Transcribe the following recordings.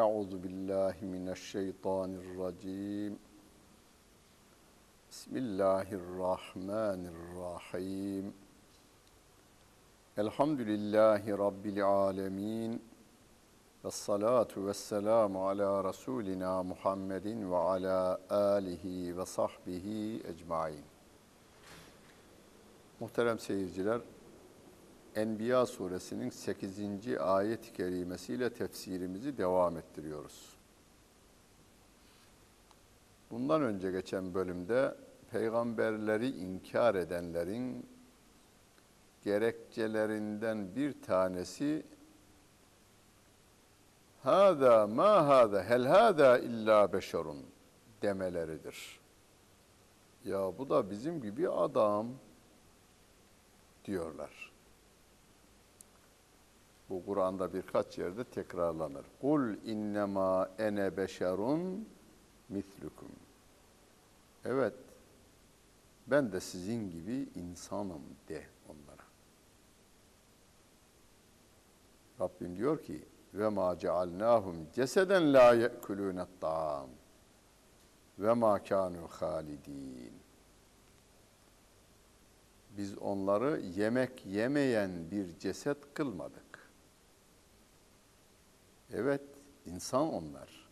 Euzu billahi mineşşeytanirracim. Bismillahirrahmanirrahim. Elhamdülillahi Rabbil alemin. Vessalatu vesselamu ala Resulina Muhammedin ve ala alihi ve sahbihi ecmain. Muhterem seyirciler, Enbiya Suresinin 8. ayet-i kerimesiyle tefsirimizi devam ettiriyoruz. Bundan önce geçen bölümde peygamberleri inkar edenlerin gerekçelerinden bir tanesi "Hâzâ mâ hâzâ hel hâzâ illâ beşerun" demeleridir. Ya bu da bizim gibi adam diyorlar. Bu Kur'an'da birkaç yerde tekrarlanır. Kul innema ene beşerun mislukum. Evet, ben de sizin gibi insanım de onlara. Rabbim diyor ki ve ma cealnahum ceseden la yekulune ta'am ve ma kanu halidin. Biz onları yemek yemeyen bir ceset kılmadık. Evet, insan onlar.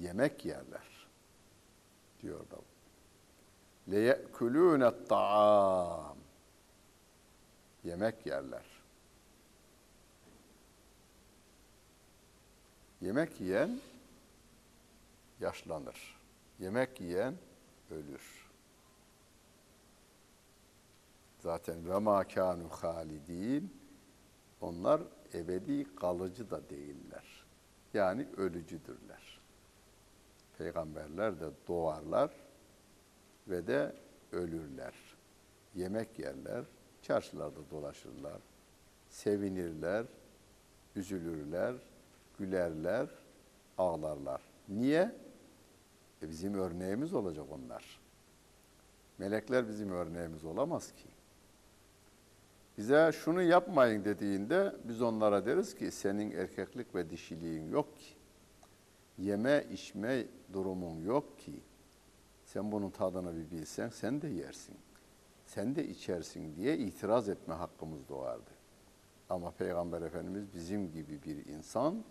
Yemek yerler. Diyor da. Leyekulûne't ta'am. Yemek yerler. Yemek yiyen yaşlanır. Yemek yiyen ölür. Zaten ve mâ kânû hâlidîn. Onlar ebedi kalıcı da değiller. Yani ölücüdürler. Peygamberler de doğarlar ve de ölürler. Yemek yerler, çarşılarda dolaşırlar, sevinirler, üzülürler, gülerler, ağlarlar. Niye? Bizim örneğimiz olacak onlar. Melekler bizim örneğimiz olamaz ki. Bize şunu yapmayın dediğinde biz onlara deriz ki senin erkeklik ve dişiliğin yok ki. Yeme içme durumun yok ki. Sen bunun tadını bir bilsen sen de yersin. Sen de içersin diye itiraz etme hakkımız doğardı. Ama Peygamber Efendimiz bizim gibi bir insan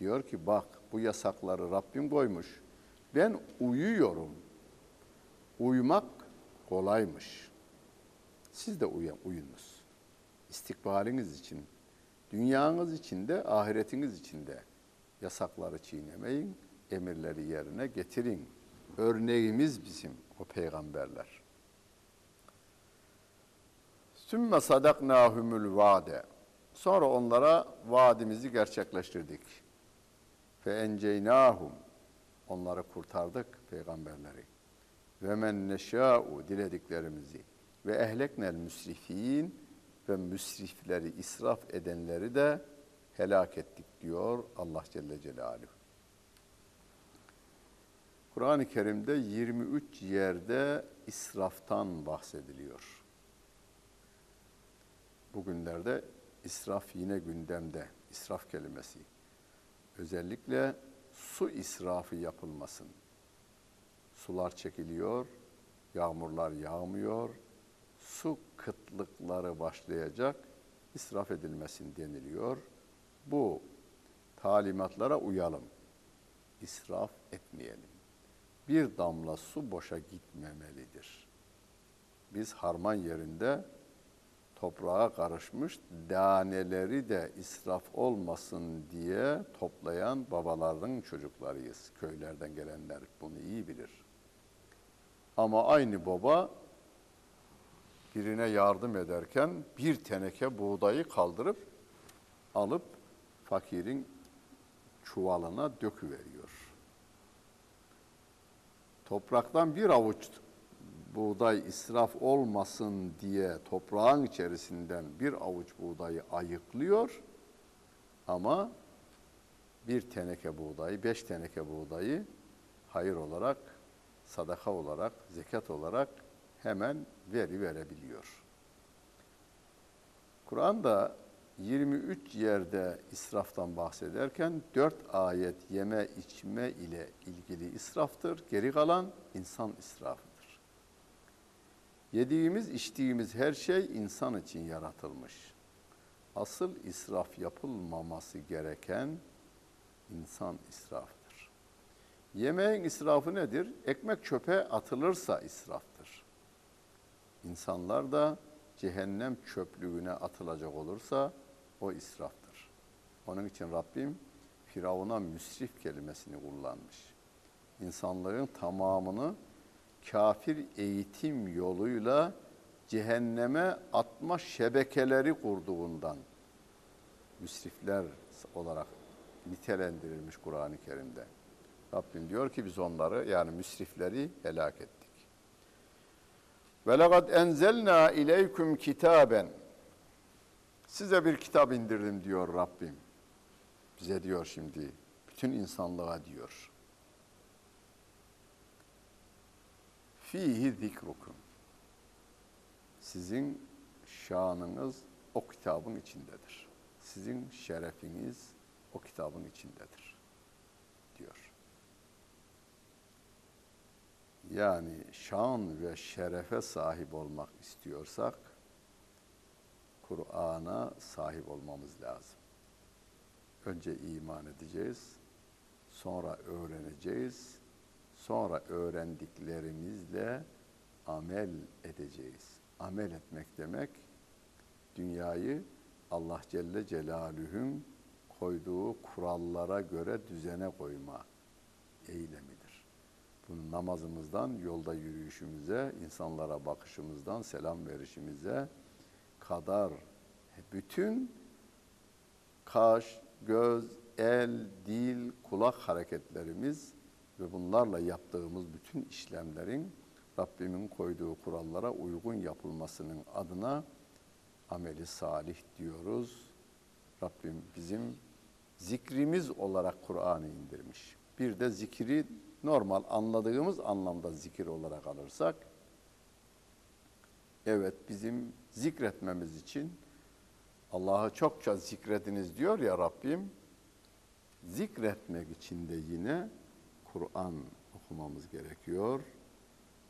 diyor ki bak bu yasakları Rabbim koymuş. Ben uyuyorum. Uyumak kolaymış. Siz de uyunuz. İstikbaliniz için, dünyanız için de, ahiretiniz için de yasakları çiğnemeyin, emirleri yerine getirin. Örneğimiz bizim o peygamberler. Sümme sadaknâhumul vâde. Sonra onlara vaadimizi gerçekleştirdik. Fe enceynâhum. Onları kurtardık peygamberleri. Ve men neşâ'u dilediklerimizi. Ve ehleknel müsrifîn. Ve müsrifleri, israf edenleri de helak ettik diyor Allah Celle Celaluhu. Kur'an-ı Kerim'de 23 yerde israftan bahsediliyor. Bugünlerde israf yine gündemde, israf kelimesi. Özellikle su israfı yapılmasın. Sular çekiliyor, yağmurlar yağmıyor, su kıtlıkları başlayacak, israf edilmesin deniliyor. Bu talimatlara uyalım, israf etmeyelim. Bir damla su boşa gitmemelidir. Biz harman yerinde toprağa karışmış daneleri de israf olmasın diye toplayan babaların çocuklarıyız. Köylerden gelenler bunu iyi bilir. Ama aynı baba birine yardım ederken bir teneke buğdayı kaldırıp alıp fakirin çuvalına döküveriyor. Topraktan bir avuç buğday israf olmasın diye toprağın içerisinden bir avuç buğdayı ayıklıyor ama bir teneke buğdayı, 5 teneke buğdayı hayır olarak, sadaka olarak, zekat olarak hemen verebiliyor. Kur'an'da 23 yerde israftan bahsederken 4 ayet yeme içme ile ilgili israftır. Geri kalan insan israfıdır. Yediğimiz içtiğimiz her şey insan için yaratılmış. Asıl israf yapılmaması gereken insan israfıdır. Yemeğin israfı nedir? Ekmek çöpe atılırsa israftır. İnsanlar da cehennem çöplüğüne atılacak olursa o israftır. Onun için Rabbim Firavun'a müsrif kelimesini kullanmış. İnsanların tamamını kafir eğitim yoluyla cehenneme atma şebekeleri kurduğundan müsrifler olarak nitelendirilmiş Kur'an-ı Kerim'de. Rabbim diyor ki biz onları, yani müsrifleri helak ettik. وَلَقَدْ اَنْزَلْنَا اِلَيْكُمْ كِتَابًا Size bir kitap indirdim diyor Rabbim. Bize diyor şimdi, bütün insanlığa diyor. فِيهِ ذِكْرُكُمْ Sizin şanınız o kitabın içindedir. Sizin şerefiniz o kitabın içindedir diyor. Yani şan ve şerefe sahip olmak istiyorsak Kur'an'a sahip olmamız lazım. Önce iman edeceğiz, sonra öğreneceğiz, sonra öğrendiklerimizle amel edeceğiz. Amel etmek demek, dünyayı Allah Celle Celaluhu'nun koyduğu kurallara göre düzene koyma eylemidir. Bunu namazımızdan, yolda yürüyüşümüze, insanlara bakışımızdan, selam verişimize kadar bütün kaş, göz, el, dil, kulak hareketlerimiz ve bunlarla yaptığımız bütün işlemlerin Rabbimin koyduğu kurallara uygun yapılmasının adına ameli salih diyoruz. Rabbim bizim zikrimiz olarak Kur'an'ı indirmiş. Bir de zikri normal anladığımız anlamda zikir olarak alırsak, evet bizim zikretmemiz için Allah'ı çokça zikrediniz diyor ya Rabbim, zikretmek için de yine Kur'an okumamız gerekiyor.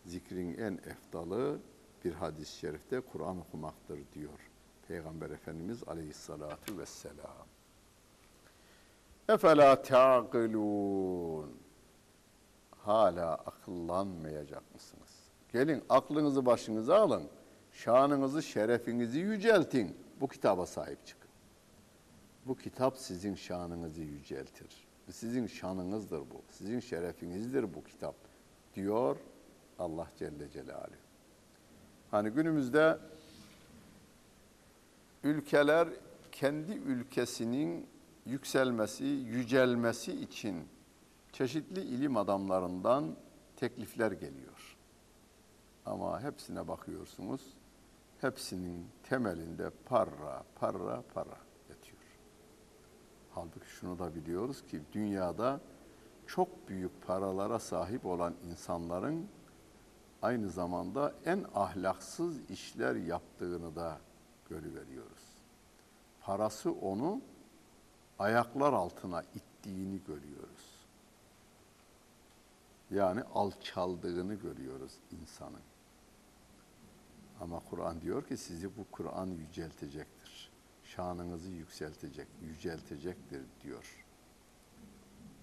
Zikrin en efdalı bir hadis-i şerifte Kur'an okumaktır diyor Peygamber Efendimiz aleyhissalatu vesselam. Efela ta'kılûn Hala akıllanmayacak mısınız? Gelin aklınızı başınıza alın. Şanınızı, şerefinizi yüceltin. Bu kitaba sahip çıkın. Bu kitap sizin şanınızı yüceltir. Sizin şanınızdır bu. Sizin şerefinizdir bu kitap diyor Allah Celle Celaluhu. Hani günümüzde ülkeler kendi ülkesinin yükselmesi, yücelmesi için çeşitli ilim adamlarından teklifler geliyor. Ama hepsine bakıyorsunuz, hepsinin temelinde para yatıyor. Halbuki şunu da biliyoruz ki dünyada çok büyük paralara sahip olan insanların aynı zamanda en ahlaksız işler yaptığını da görüveriyoruz. Parası onu ayaklar altına ittiğini görüyoruz. Yani alçaldığını görüyoruz insanın. Ama Kur'an diyor ki sizi bu Kur'an yüceltecektir. Şanınızı yükseltecek, yüceltecektir diyor.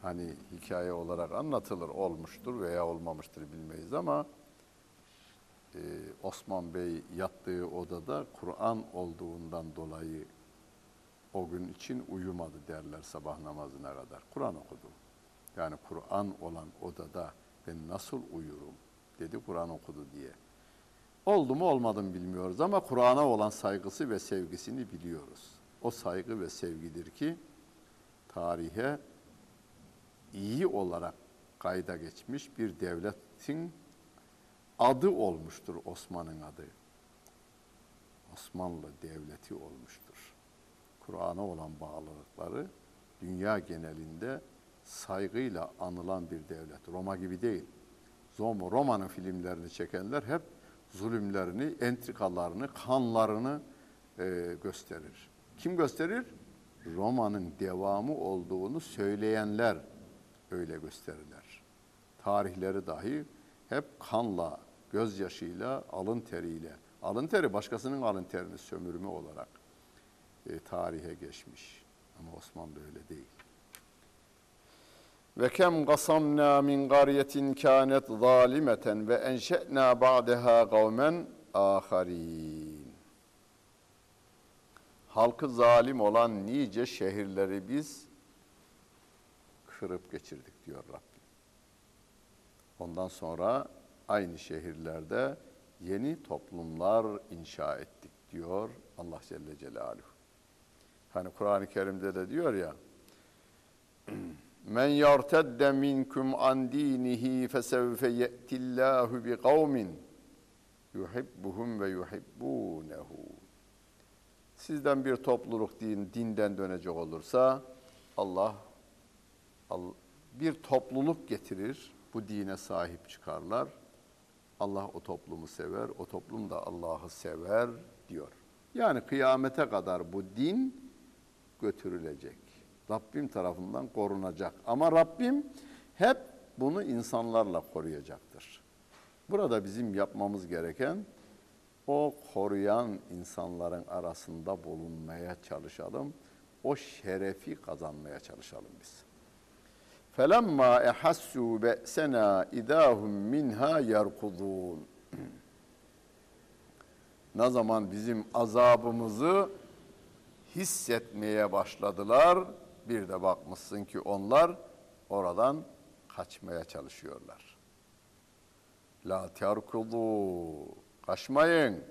Hani hikaye olarak anlatılır, olmuştur veya olmamıştır bilmeyiz ama Osman Bey yattığı odada Kur'an olduğundan dolayı o gün için uyumadı derler sabah namazına kadar. Kur'an okudu. Yani Kur'an olan odada ben nasıl uyurum dedi Kur'an okudu diye. Oldu mu olmadı mı bilmiyoruz ama Kur'an'a olan saygısı ve sevgisini biliyoruz. O saygı ve sevgidir ki tarihe iyi olarak kayda geçmiş bir devletin adı olmuştur, Osman'ın adı. Osmanlı Devleti olmuştur. Kur'an'a olan bağlılıkları dünya genelinde saygıyla anılan bir devlet. Roma gibi değil. Roma'nın filmlerini çekenler hep zulümlerini, entrikalarını, kanlarını gösterir. kim gösterir? Roma'nın devamı olduğunu söyleyenler öyle gösterirler. Tarihleri dahi hep kanla, gözyaşıyla, alın teriyle. Alın teri başkasının alın terini sömürme olarak tarihe geçmiş. Ama Osmanlı öyle değil. Ve kem gasamna min qaryetin kanet zalimeten ve enşe'na ba'daha kavmen aharin. Halkı zalim olan nice şehirleri biz kırıp geçirdik diyor Rabbim. Ondan sonra aynı şehirlerde yeni toplumlar inşa ettik diyor Allah Celle Celaluhu. Hani Kur'an-ı Kerim'de de diyor ya, men yartedde minkum an dinihi fesevfe ye'tillahu bi kavmin yuhibbuhum ve yuhibbunehu. Sizden bir topluluk dinden dönecek olursa Allah bir topluluk getirir, bu dine sahip çıkarlar. Allah o toplumu sever, o toplum da Allah'ı sever diyor. Yani kıyamete kadar bu din götürülecek. Rabbim tarafından korunacak. Ama Rabbim hep bunu insanlarla koruyacaktır. Burada bizim yapmamız gereken o koruyan insanların arasında bulunmaya çalışalım. O şerefi kazanmaya çalışalım biz. فَلَمَّا اَحَسُّوا بَأْسَنَا اِذَاهُمْ مِنْهَا يَرْكُضُونَ. Ne zaman bizim azabımızı hissetmeye başladılar, bir de bakmışsın ki onlar oradan kaçmaya çalışıyorlar. لَا تَرْكُضُوا. Kaçmayın.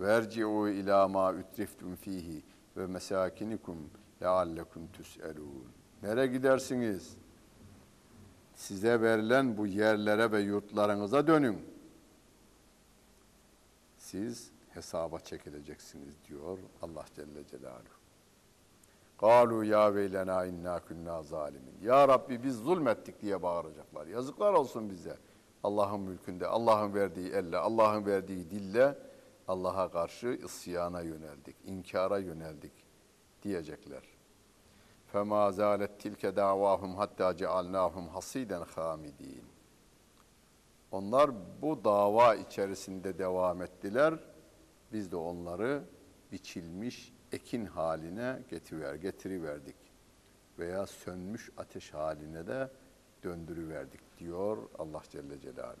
وَاَرْجِعُوا اِلَى مَا اُتْرِفْتُمْ ف۪يهِ وَمَسَاكِنِكُمْ لَعَلَّكُمْ تُسْأَلُونَ. Nereye gidersiniz? Size verilen bu yerlere ve yurtlarınıza dönün. Siz hesaba çekileceksiniz diyor Allah Celle Celaluhu. قَالُوا يَا وَيْلَنَا اِنَّا كُنَّا ظَالِمِينَ. Ya Rabbi biz zulmettik diye bağıracaklar. Yazıklar olsun bize. Allah'ın mülkünde, Allah'ın verdiği elle, Allah'ın verdiği dille Allah'a karşı isyana yöneldik, inkara yöneldik diyecekler. فَمَا زَالَتْ تِلْكَ دَعْوَاهُمْ حَتَّى جَعَلْنَاهُمْ حَصِيدًا خَامِد۪ينَ. Onlar bu dava içerisinde devam ettiler. Biz de onları biçilmiş ekin haline getiriverdik. Veya sönmüş ateş haline de döndürüverdik diyor Allah Celle Celaluhu.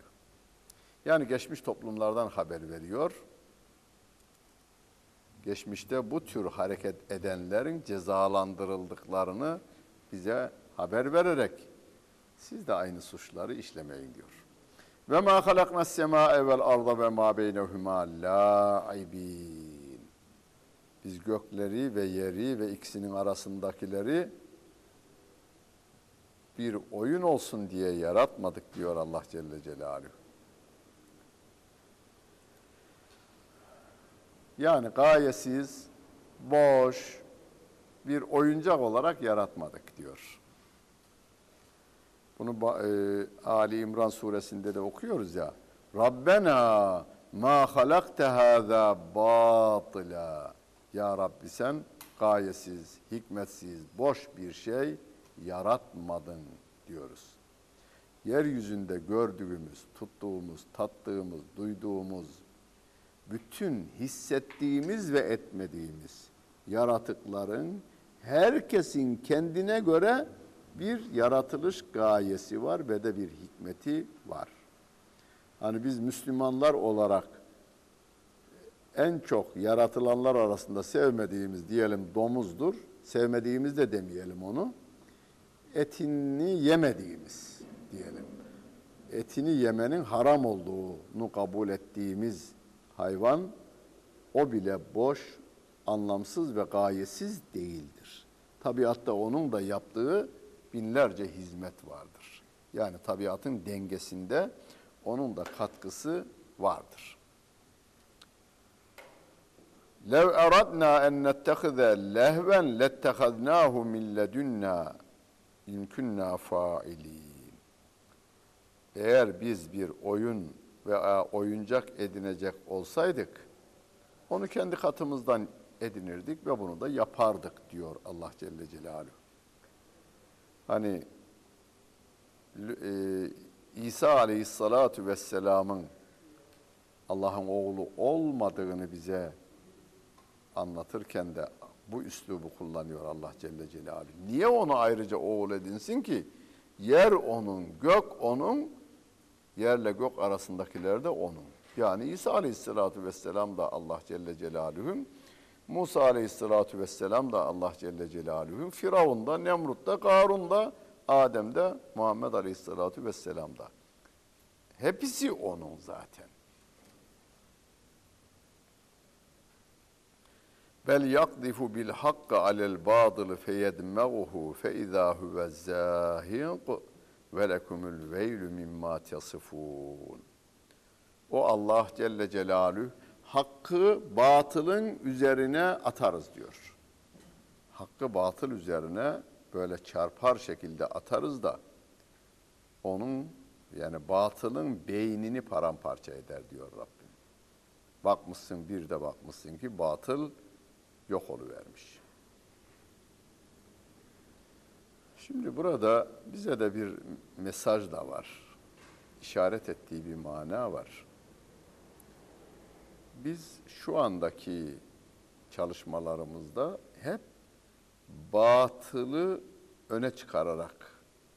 Yani geçmiş toplumlardan haber veriyor. Geçmişte bu tür hareket edenlerin cezalandırıldıklarını bize haber vererek siz de aynı suçları işlemeyin diyor. Ve ma halaknas semaa vel arda ve ma beynehuma laibin. Biz gökleri ve yeri ve ikisinin arasındakileri bir oyun olsun diye yaratmadık diyor Allah Celle Celaluhu. Yani gayesiz, boş, bir oyuncak olarak yaratmadık diyor. Bunu Ali İmran suresinde de okuyoruz ya. Rabbena ma halakte hâzâ bâtıla. Ya Rabbi sen gayesiz, hikmetsiz, boş bir şey yaratmadın diyoruz. Yeryüzünde gördüğümüz, tuttuğumuz, tattığımız, duyduğumuz, bütün hissettiğimiz ve etmediğimiz yaratıkların, herkesin kendine göre bir yaratılış gayesi var ve de bir hikmeti var. Hani biz Müslümanlar olarak en çok yaratılanlar arasında sevmediğimiz diyelim domuzdur, sevmediğimiz de demeyelim onu, etini yemediğimiz diyelim. Etini yemenin haram olduğunu kabul ettiğimiz hayvan, o bile boş, anlamsız ve gayesiz değildir. Tabiatta onun da yaptığı binlerce hizmet vardır. Yani tabiatın dengesinde onun da katkısı vardır. لَوْ اَرَدْنَا اَنْ نَتَّخِذَ لَهْوًا لَتَّخَذْنَاهُ مِنْ لَدُنَّا اِنْ كُنَّا فَاِلِينَ. Eğer biz bir oyun ve oyuncak edinecek olsaydık, onu kendi katımızdan edinirdik ve bunu da yapardık diyor Allah Celle Celaluhu. Hani İsa Aleyhissalatu Vesselam'ın Allah'ın oğlu olmadığını bize anlatırken de bu üslubu kullanıyor Allah Celle Celaluhu. Niye onu ayrıca oğul edinsin ki? Yer onun, gök onun, yerle gök arasındakiler de onun. Yani İsa Aleyhisselatü Vesselam da Allah Celle Celaluhu'nun, Musa Aleyhisselatü Vesselam da Allah Celle Celaluhu'nun, Firavun'da, Nemrut'ta, Karun'da, Adem'de, Muhammed Aleyhisselatü Vesselam'da. Hepsi onun zaten. Bel yakdifu bil hakkı alel badılı feyedmeğuhu feizâ huve zâhiq ve lekumul veylü mimma tesifûn. O Allah Celle Celaluhu hakkı batılın üzerine atarız diyor. Hakkı batıl üzerine böyle çarpar şekilde atarız da onun, yani batılın beynini paramparça eder diyor Rabbim. Bakmışsın, bir de bakmışsın ki batıl yok oluvermiş. Şimdi burada bize de bir mesaj da var. İşaret ettiği bir mana var. Biz şu andaki çalışmalarımızda hep batılı öne çıkararak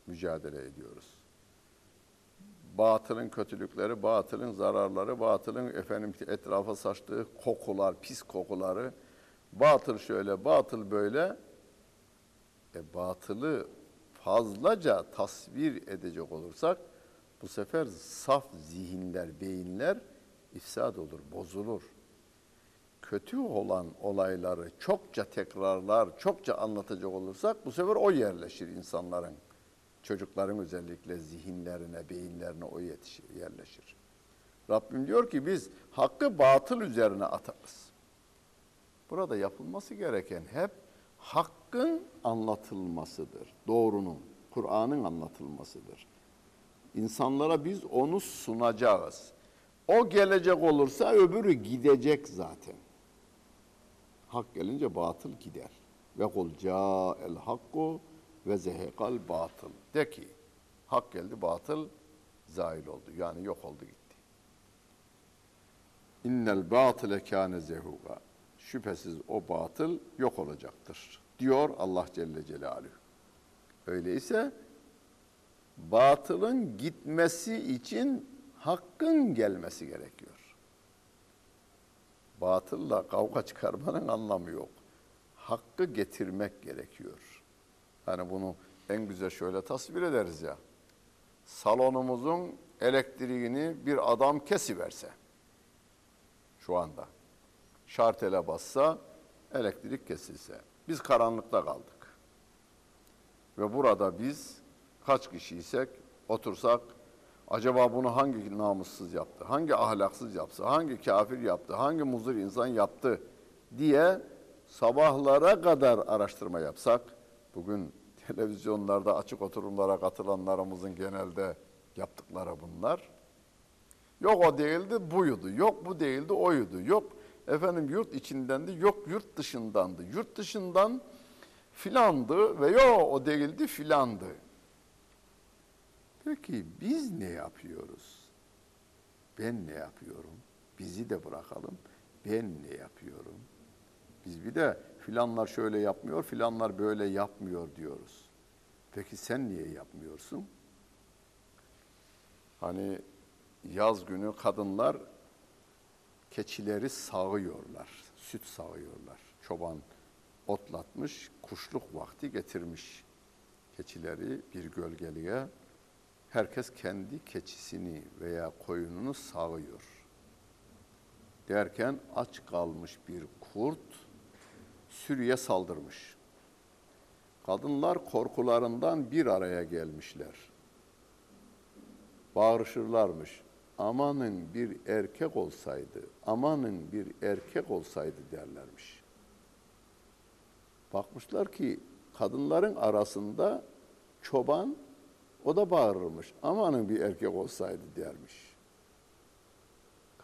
mücadele ediyoruz. Batılın kötülükleri, batılın zararları, batılın efendim etrafa saçtığı kokular, pis kokuları, batıl şöyle, batıl böyle. Batılı fazlaca tasvir edecek olursak bu sefer saf zihinler, beyinler ifsad olur, bozulur. Kötü olan olayları çokça tekrarlar, çokça anlatacak olursak bu sefer o yerleşir insanların, çocukların özellikle zihinlerine, beyinlerine o yerleşir. Rabbim diyor ki biz hakkı batıl üzerine atarız. Burada yapılması gereken hep hakkın anlatılmasıdır, doğrunun, Kur'an'ın anlatılmasıdır. İnsanlara biz onu sunacağız. O gelecek olursa öbürü gidecek zaten. Hak gelince batıl gider. Ve kul ca'el hakku ve zehekal batıl. De ki hak geldi, batıl zail oldu. Yani yok oldu, gitti. İnnel batile kâne zehuga. Şüphesiz o batıl yok olacaktır diyor Allah Celle Celaluhu. Öyleyse batılın gitmesi için hakkın gelmesi gerekiyor. Batılla kavga çıkarmanın anlamı yok. Hakkı getirmek gerekiyor. Hani bunu en güzel şöyle tasvir ederiz ya. Salonumuzun elektriğini bir adam kesiverse şu anda, şartele bassa, elektrik kesilse. Biz karanlıkta kaldık. Ve burada biz kaç kişiysek otursak, acaba bunu hangi namussuz yaptı, hangi ahlaksız yapsa, hangi kafir yaptı, hangi muzır insan yaptı diye sabahlara kadar araştırma yapsak, bugün televizyonlarda açık oturumlara katılanlarımızın genelde yaptıkları bunlar. Yok o değildi, buydu. Yok bu değildi, oydu. Yok efendim yurt içindendi, yok yurt dışındandı. Yurt dışından filandı ve yok o değildi, filandı. Peki biz ne yapıyoruz? Ben ne yapıyorum? Bizi de bırakalım. Ben ne yapıyorum? Biz bir de filanlar şöyle yapmıyor, filanlar böyle yapmıyor diyoruz. Peki sen niye yapmıyorsun? Hani yaz günü kadınlar keçileri sağıyorlar, süt sağıyorlar. Çoban otlatmış, kuşluk vakti getirmiş keçileri bir gölgeliğe. Herkes kendi keçisini veya koyununu sağıyor. Derken aç kalmış bir kurt sürüye saldırmış. Kadınlar korkularından bir araya gelmişler. Bağırışırlarmış. Amanın bir erkek olsaydı, amanın bir erkek olsaydı derlermiş. Bakmışlar ki kadınların arasında çoban, o da bağırırmış. Amanın bir erkek olsaydı dermiş.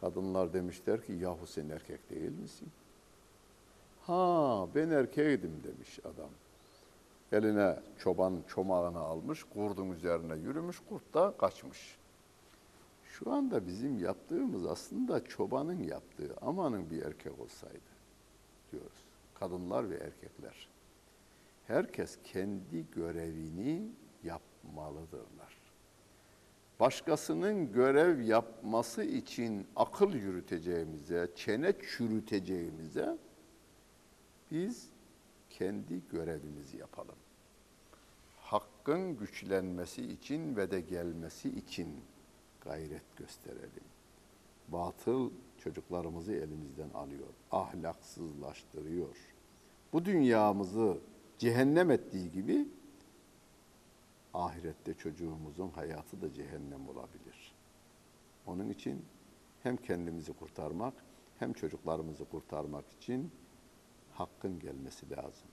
Kadınlar demişler ki yahu sen erkek değil misin? Ha ben erkeğiydim demiş adam. Eline çoban çomağını almış, kurdun üzerine yürümüş, kurt da kaçmış. Şu anda bizim yaptığımız aslında çobanın yaptığı, amanın bir erkek olsaydı diyoruz. Kadınlar ve erkekler. Herkes kendi görevini yapmalıdırlar. Başkasının görev yapması için akıl yürüteceğimize, çene çürüteceğimize biz kendi görevimizi yapalım. Hakkın güçlenmesi için ve de gelmesi için gayret gösterelim. Batıl çocuklarımızı elimizden alıyor, ahlaksızlaştırıyor. Bu dünyamızı cehennem ettiği gibi ahirette çocuğumuzun hayatı da cehennem olabilir. Onun için hem kendimizi kurtarmak hem çocuklarımızı kurtarmak için hakkın gelmesi lazım.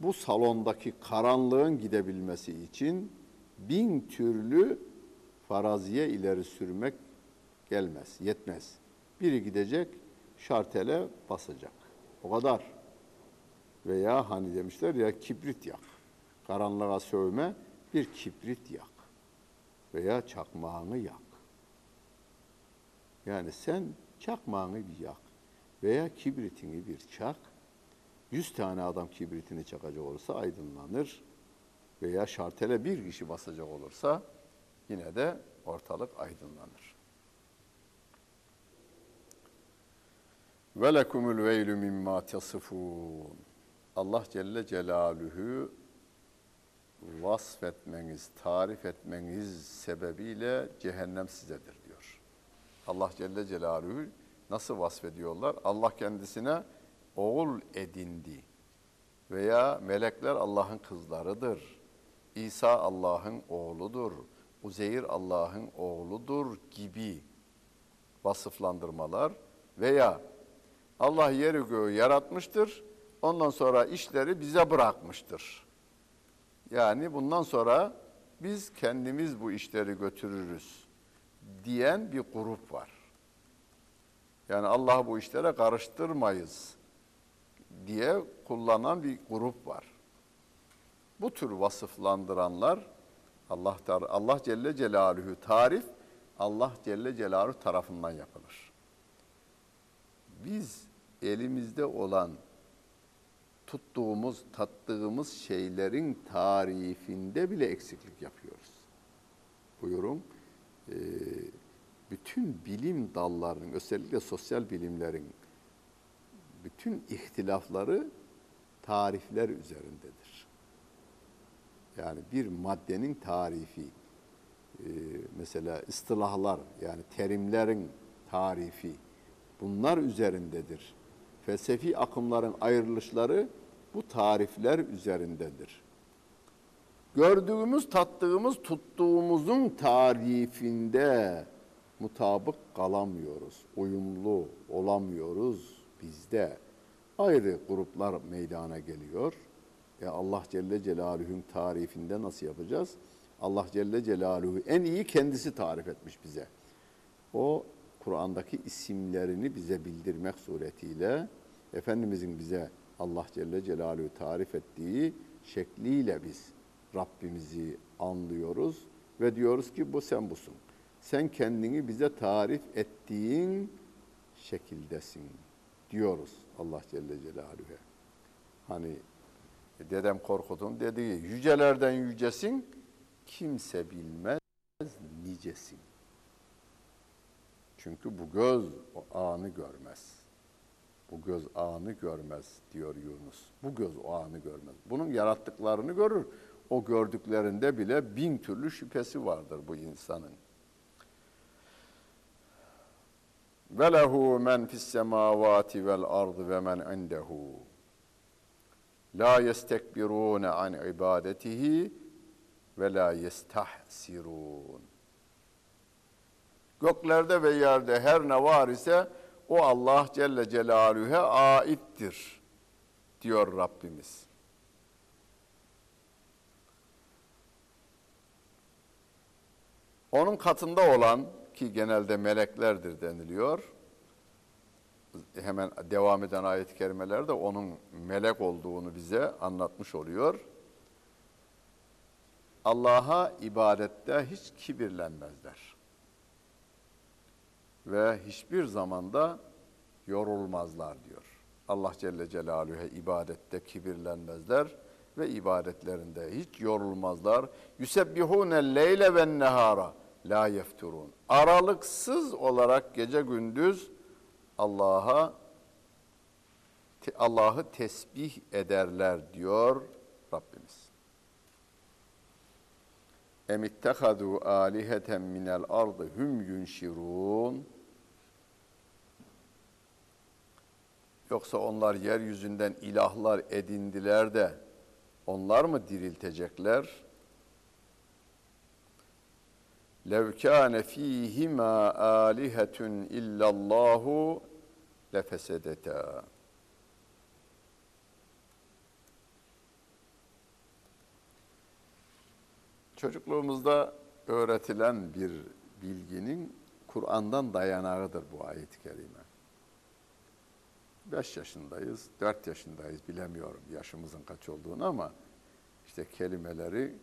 Bu salondaki karanlığın gidebilmesi için bin türlü faraziye ileri sürmek gelmez, yetmez. Biri gidecek, şartele basacak. O kadar. Veya hani demişler ya, kibrit yak. Karanlığa sövme, bir kibrit yak. Veya çakmağını yak. Yani sen çakmağını bir yak. Veya kibritini bir çak. 100 tane adam kibritini çakacak olursa aydınlanır. Veya şartele bir kişi basacak olursa yine de ortalık aydınlanır. وَلَكُمُ الْوَيْلُ مِمَّا تَصِفُونَ Allah Celle Celaluhu vasfetmeniz, tarif etmeniz sebebiyle cehennem sizedir diyor. Allah Celle Celaluhu nasıl vasfediyorlar? Allah kendisine oğul edindi veya melekler Allah'ın kızlarıdır. İsa Allah'ın oğludur. Uzeyr Allah'ın oğludur gibi vasıflandırmalar veya Allah yeri göğü yaratmıştır, ondan sonra işleri bize bırakmıştır. Yani bundan sonra biz kendimiz bu işleri götürürüz diyen bir grup var. Yani Allah'ı bu işlere karıştırmayız diye kullanan bir grup var. Bu tür vasıflandıranlar Allah Celle Celaluhu tarif, Allah Celle Celaluhu tarafından yapılır. Biz elimizde olan, tuttuğumuz, tattığımız şeylerin tarifinde bile eksiklik yapıyoruz. Buyurun, bütün bilim dallarının, özellikle sosyal bilimlerin bütün ihtilafları tarifler üzerindedir. Yani bir maddenin tarifi, mesela istilahlar, yani terimlerin tarifi, bunlar üzerindedir. Felsefi akımların ayrılışları bu tarifler üzerindedir. Gördüğümüz, tattığımız, tuttuğumuzun tarifinde mutabık kalamıyoruz, uyumlu olamıyoruz bizde. Ayrı gruplar meydana geliyor. Allah Celle Celaluhu'nun tarifinde nasıl yapacağız? Allah Celle Celaluhu en iyi kendisi tarif etmiş bize. O Kur'an'daki isimlerini bize bildirmek suretiyle, Efendimizin bize Allah Celle Celaluhu tarif ettiği şekliyle biz Rabbimizi anlıyoruz ve diyoruz ki bu sen busun. Sen kendini bize tarif ettiğin şekildesin diyoruz Allah Celle Celaluhu'ya. Hani Dedem Korkut'un dediği, yücelerden yücesin, kimse bilmez nicesin. Çünkü bu göz o anı görmez. Bu göz anı görmez diyor Yunus. Bu göz o anı görmez. Bunun yarattıklarını görür. O gördüklerinde bile bin türlü şüphesi vardır bu insanın. وَلَهُ مَنْ فِي السَّمَاوَاتِ وَالْاَرْضِ وَمَنْ عِنْدَهُ لَا يَسْتَكْبِرُونَ عَنْ عِبَادَتِهِ وَلَا يَسْتَحْسِرُونَ Göklerde ve yerde her ne var ise o Allah Celle Celaluhu'ya aittir diyor Rabbimiz. Onun katında olan, ki genelde meleklerdir deniliyor, hemen devam eden ayet-i kerimelerde onun melek olduğunu bize anlatmış oluyor. Allah'a ibadette hiç kibirlenmezler ve hiçbir zamanda yorulmazlar diyor. Allah Celle Celaluhu'ya ibadette kibirlenmezler ve ibadetlerinde hiç yorulmazlar. Yusebbihune leyle ve nehara la yefturun. Aralıksız olarak gece gündüz Allah'ı tesbih ederler diyor Rabbimiz. Emittehadu aliheten minel ardı hum yunşirun. Yoksa onlar yeryüzünden ilahlar edindiler de onlar mı diriltecekler? Lev kâne fîhimâ âlihetun illallâhu lefesedetâ. Çocukluğumuzda öğretilen bir bilginin Kur'an'dan dayanağıdır bu ayet-i kerime. 5 yaşındayız, 4 yaşındayız, bilemiyorum yaşımızın kaç olduğunu ama işte kelimeleri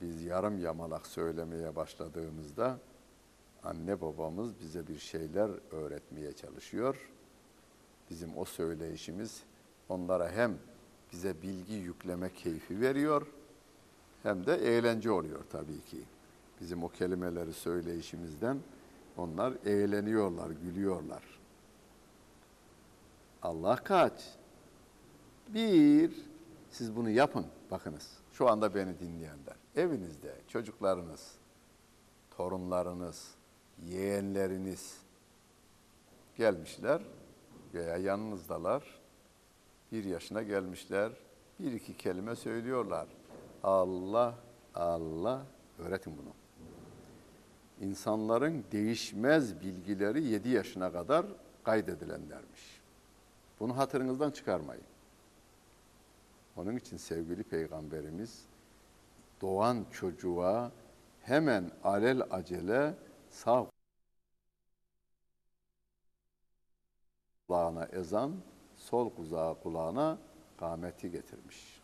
biz yarım yamalak söylemeye başladığımızda anne babamız bize bir şeyler öğretmeye çalışıyor. Bizim o söyleyişimiz onlara hem bize bilgi yükleme keyfi veriyor hem de eğlence oluyor tabii ki. Bizim o kelimeleri söyleyişimizden onlar eğleniyorlar, gülüyorlar. Allah kaç? Bir, siz bunu yapın. Bakınız, şu anda beni dinleyenler, evinizde çocuklarınız, torunlarınız, yeğenleriniz gelmişler veya yanınızdalar, 1 yaşına gelmişler, 1-2 kelime söylüyorlar. Allah, Allah, öğretin bunu. İnsanların değişmez bilgileri 7 yaşına kadar kaydedilenlermiş. Bunu hatırınızdan çıkarmayın. Onun için sevgili Peygamberimiz doğan çocuğa hemen alel acele sağ kulağına ezan, sol kulağına kâmeti getirmiş.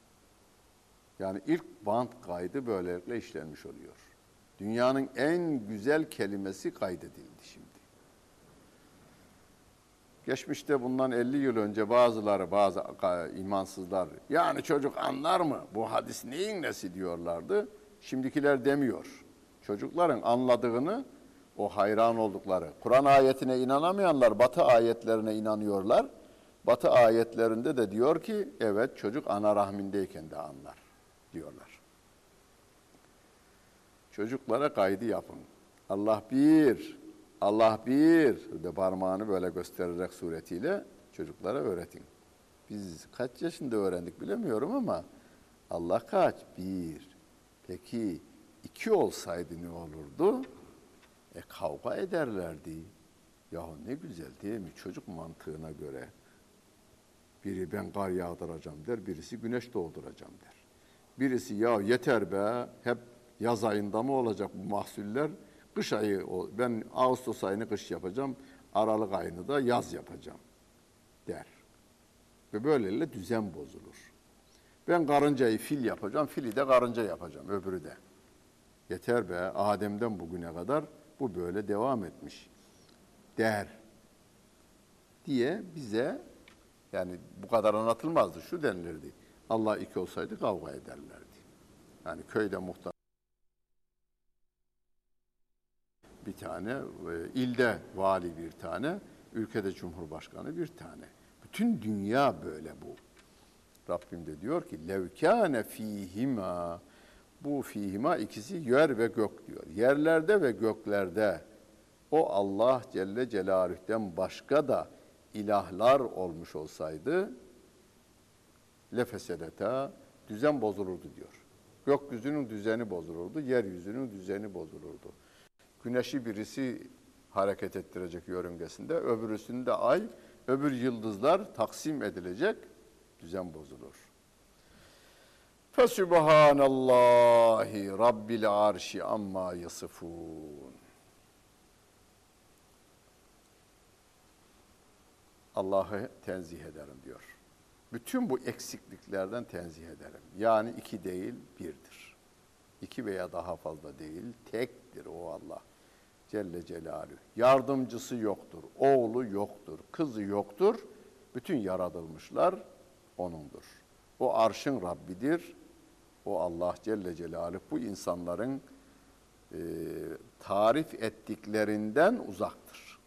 Yani ilk bant kaydı böylelikle işlenmiş oluyor. Dünyanın en güzel kelimesi kaydedildi şimdi. Geçmişte bundan 50 yıl önce bazı imansızlar, yani çocuk anlar mı, bu hadis neyin nesi diyorlardı. Şimdikiler demiyor. Çocukların anladığını, o hayran oldukları, Kur'an ayetine inanamayanlar Batı ayetlerine inanıyorlar. Batı ayetlerinde de diyor ki, evet çocuk ana rahmindeyken de anlar diyorlar. Çocuklara kaydı yapın. Allah bir, Allah bir de parmağını böyle göstererek suretiyle çocuklara öğretin. Biz kaç yaşında öğrendik bilemiyorum ama Allah kaç? Bir. Peki 2 olsaydı ne olurdu? Kavga ederlerdi. Yahu ne güzel değil mi? Çocuk mantığına göre biri ben kar yağdıracağım der, birisi güneş doğduracağım der. Birisi ya yeter be, hep yaz ayında mı olacak bu mahsuller? Kış ayı, ben Ağustos ayını kış yapacağım, Aralık ayını da yaz yapacağım der. Ve böylelikle düzen bozulur. Ben karıncayı fil yapacağım, fili de karınca yapacağım, öbürü de. Yeter be, Adem'den bugüne kadar bu böyle devam etmiş der diye bize, yani bu kadar anlatılmazdı, şu denilirdi. Allah 2 olsaydı kavga ederlerdi. Yani köyde muhtar. Bir tane, ilde vali bir tane, ülkede cumhurbaşkanı bir tane. Bütün dünya böyle bu. Rabbim de diyor ki, levkâne fîhimâ. Bu fîhimâ ikisi yer ve gök diyor. Yerlerde ve göklerde o Allah Celle Celaluhu'dan başka da ilahlar olmuş olsaydı, lefesedetâ, düzen bozulurdu diyor. Gökyüzünün düzeni bozulurdu, yeryüzünün düzeni bozulurdu. Güneşi birisi hareket ettirecek yörüngesinde, öbürüsünde ay, öbür yıldızlar taksim edilecek, düzen bozulur. Fesübhanallahi Rabbil arşi amma yasifun. Allah'ı tenzih ederim diyor. Bütün bu eksikliklerden tenzih ederim. Yani iki değil, birdir. İki veya daha fazla değil, tektir o Allah Celle Celaluhu. Yardımcısı yoktur, oğlu yoktur, kızı yoktur. Bütün yaratılmışlar O'nundur. O arşın Rabbidir. O Allah Celle Celaluhu bu insanların tarif ettiklerinden uzaktır.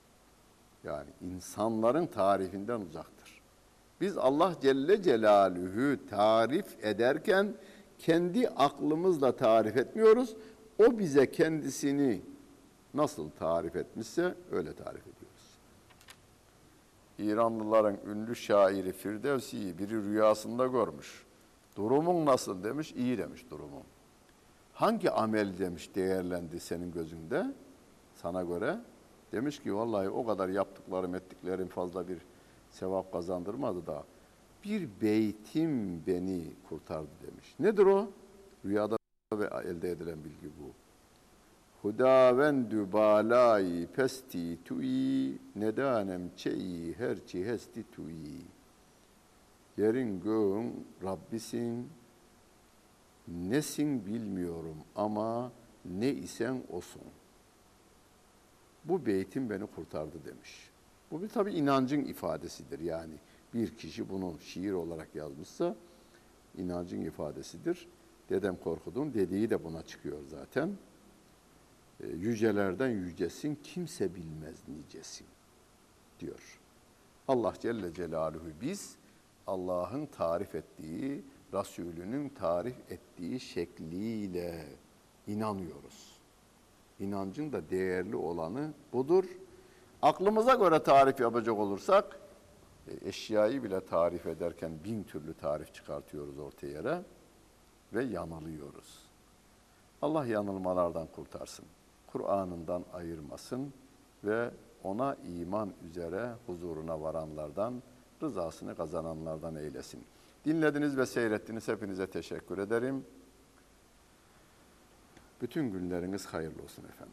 Yani insanların tarifinden uzaktır. Biz Allah Celle Celaluhu tarif ederken kendi aklımızla tarif etmiyoruz. O bize kendisini nasıl tarif etmişse öyle tarif ediyoruz. İranlıların ünlü şairi Firdevsi'yi biri rüyasında görmüş. Durumun nasıl demiş, iyi demiş durumum. Hangi amel demiş değerlendi senin gözünde, sana göre? Demiş ki vallahi o kadar yaptıklarım ettiklerim fazla bir sevap kazandırmadı da bir beytim beni kurtardı demiş. Nedir o? Rüyada ve elde edilen bilgi bu. Hudavendü balai pesti tui nedanem çeyi herçi hesti tui. Yerin göğün Rabbisin, nesin bilmiyorum ama ne isen olsun. Bu beytim beni kurtardı demiş. Bu bir tabi inancın ifadesidir. Yani bir kişi bunu şiir olarak yazmışsa inancın ifadesidir. Dedem Korkut'un dediği de buna çıkıyor zaten. Yücelerden yücesin, kimse bilmez nicesin diyor. Allah Celle Celaluhu biz Allah'ın tarif ettiği, Resulünün tarif ettiği şekliyle inanıyoruz. İnancın da değerli olanı budur. Aklımıza göre tarif yapacak olursak, eşyayı bile tarif ederken bin türlü tarif çıkartıyoruz ortaya yere ve yanılıyoruz. Allah yanılmalardan kurtarsın, Kur'an'ından ayırmasın ve ona iman üzere huzuruna varanlardan, rızasını kazananlardan eylesin. Dinlediniz ve seyrettiniz. Hepinize teşekkür ederim. Bütün günleriniz hayırlı olsun efendim.